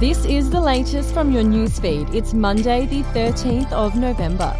This is the latest from your newsfeed. It's Monday, the 13th of November.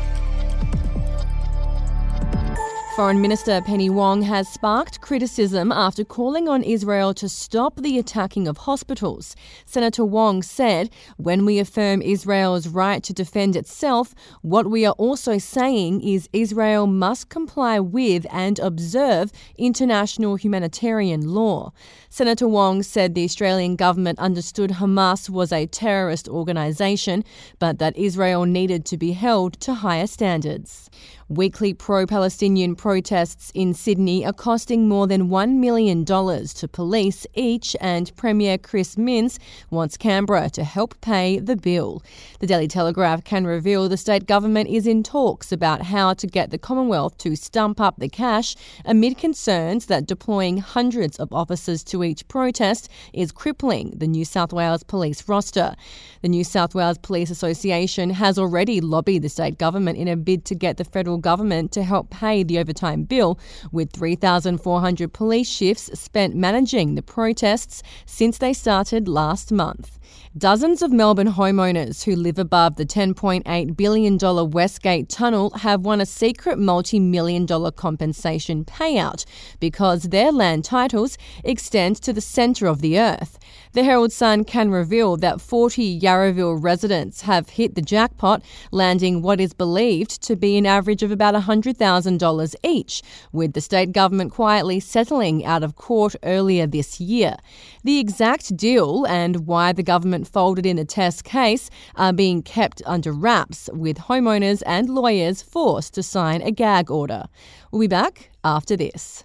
Foreign Minister Penny Wong has sparked criticism after calling on Israel to stop the attacking of hospitals. Senator Wong said, "When we affirm Israel's right to defend itself, what we are also saying is Israel must comply with and observe international humanitarian law." Senator Wong said the Australian government understood Hamas was a terrorist organisation, but that Israel needed to be held to higher standards. Weekly pro-Palestinian protests in Sydney are costing more than $1 million to police each, and Premier Chris Minns wants Canberra to help pay the bill. The Daily Telegraph can reveal the state government is in talks about how to get the Commonwealth to stump up the cash amid concerns that deploying hundreds of officers to each protest is crippling the New South Wales police roster. The New South Wales Police Association has already lobbied the state government in a bid to get the federal government to help pay the overtime bill, with 3,400 police shifts spent managing the protests since they started last month. Dozens of Melbourne homeowners who live above the $10.8 billion Westgate tunnel have won a secret multi-million-dollar compensation payout because their land titles extend to the centre of the earth. The Herald Sun can reveal that 40 Yarraville residents have hit the jackpot, landing what is believed to be an average of about $100,000 each, with the state government quietly settling out of court earlier this year. The exact deal and why the government folded in the test case are being kept under wraps, with homeowners and lawyers forced to sign a gag order. We'll be back after this.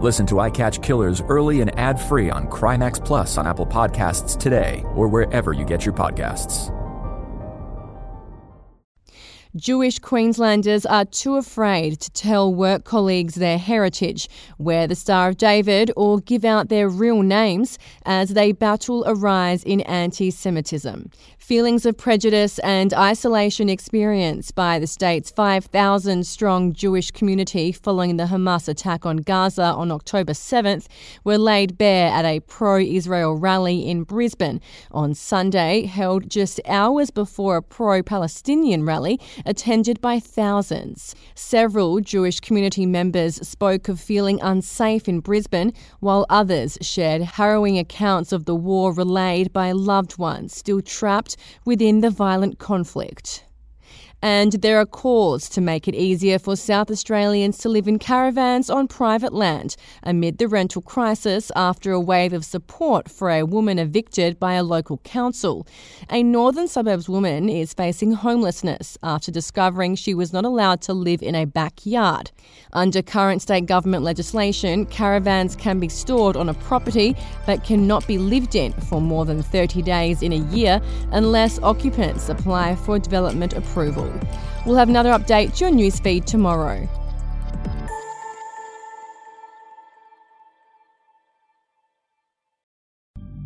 Listen to I Catch Killers early and ad-free on CrimeX Plus on Apple Podcasts today or wherever you get your podcasts. Jewish Queenslanders are too afraid to tell work colleagues their heritage, wear the Star of David or give out their real names as they battle a rise in anti-Semitism. Feelings of prejudice and isolation experienced by the state's 5,000-strong Jewish community following the Hamas attack on Gaza on October 7th were laid bare at a pro-Israel rally in Brisbane on Sunday, held just hours before a pro-Palestinian rally attended by thousands. Several Jewish community members spoke of feeling unsafe in Brisbane, while others shared harrowing accounts of the war relayed by loved ones still trapped within the violent conflict. And there are calls to make it easier for South Australians to live in caravans on private land amid the rental crisis after a wave of support for a woman evicted by a local council. A northern suburbs woman is facing homelessness after discovering she was not allowed to live in a backyard. Under current state government legislation, caravans can be stored on a property but cannot be lived in for more than 30 days in a year unless occupants apply for development approval. We'll have another update to your newsfeed tomorrow.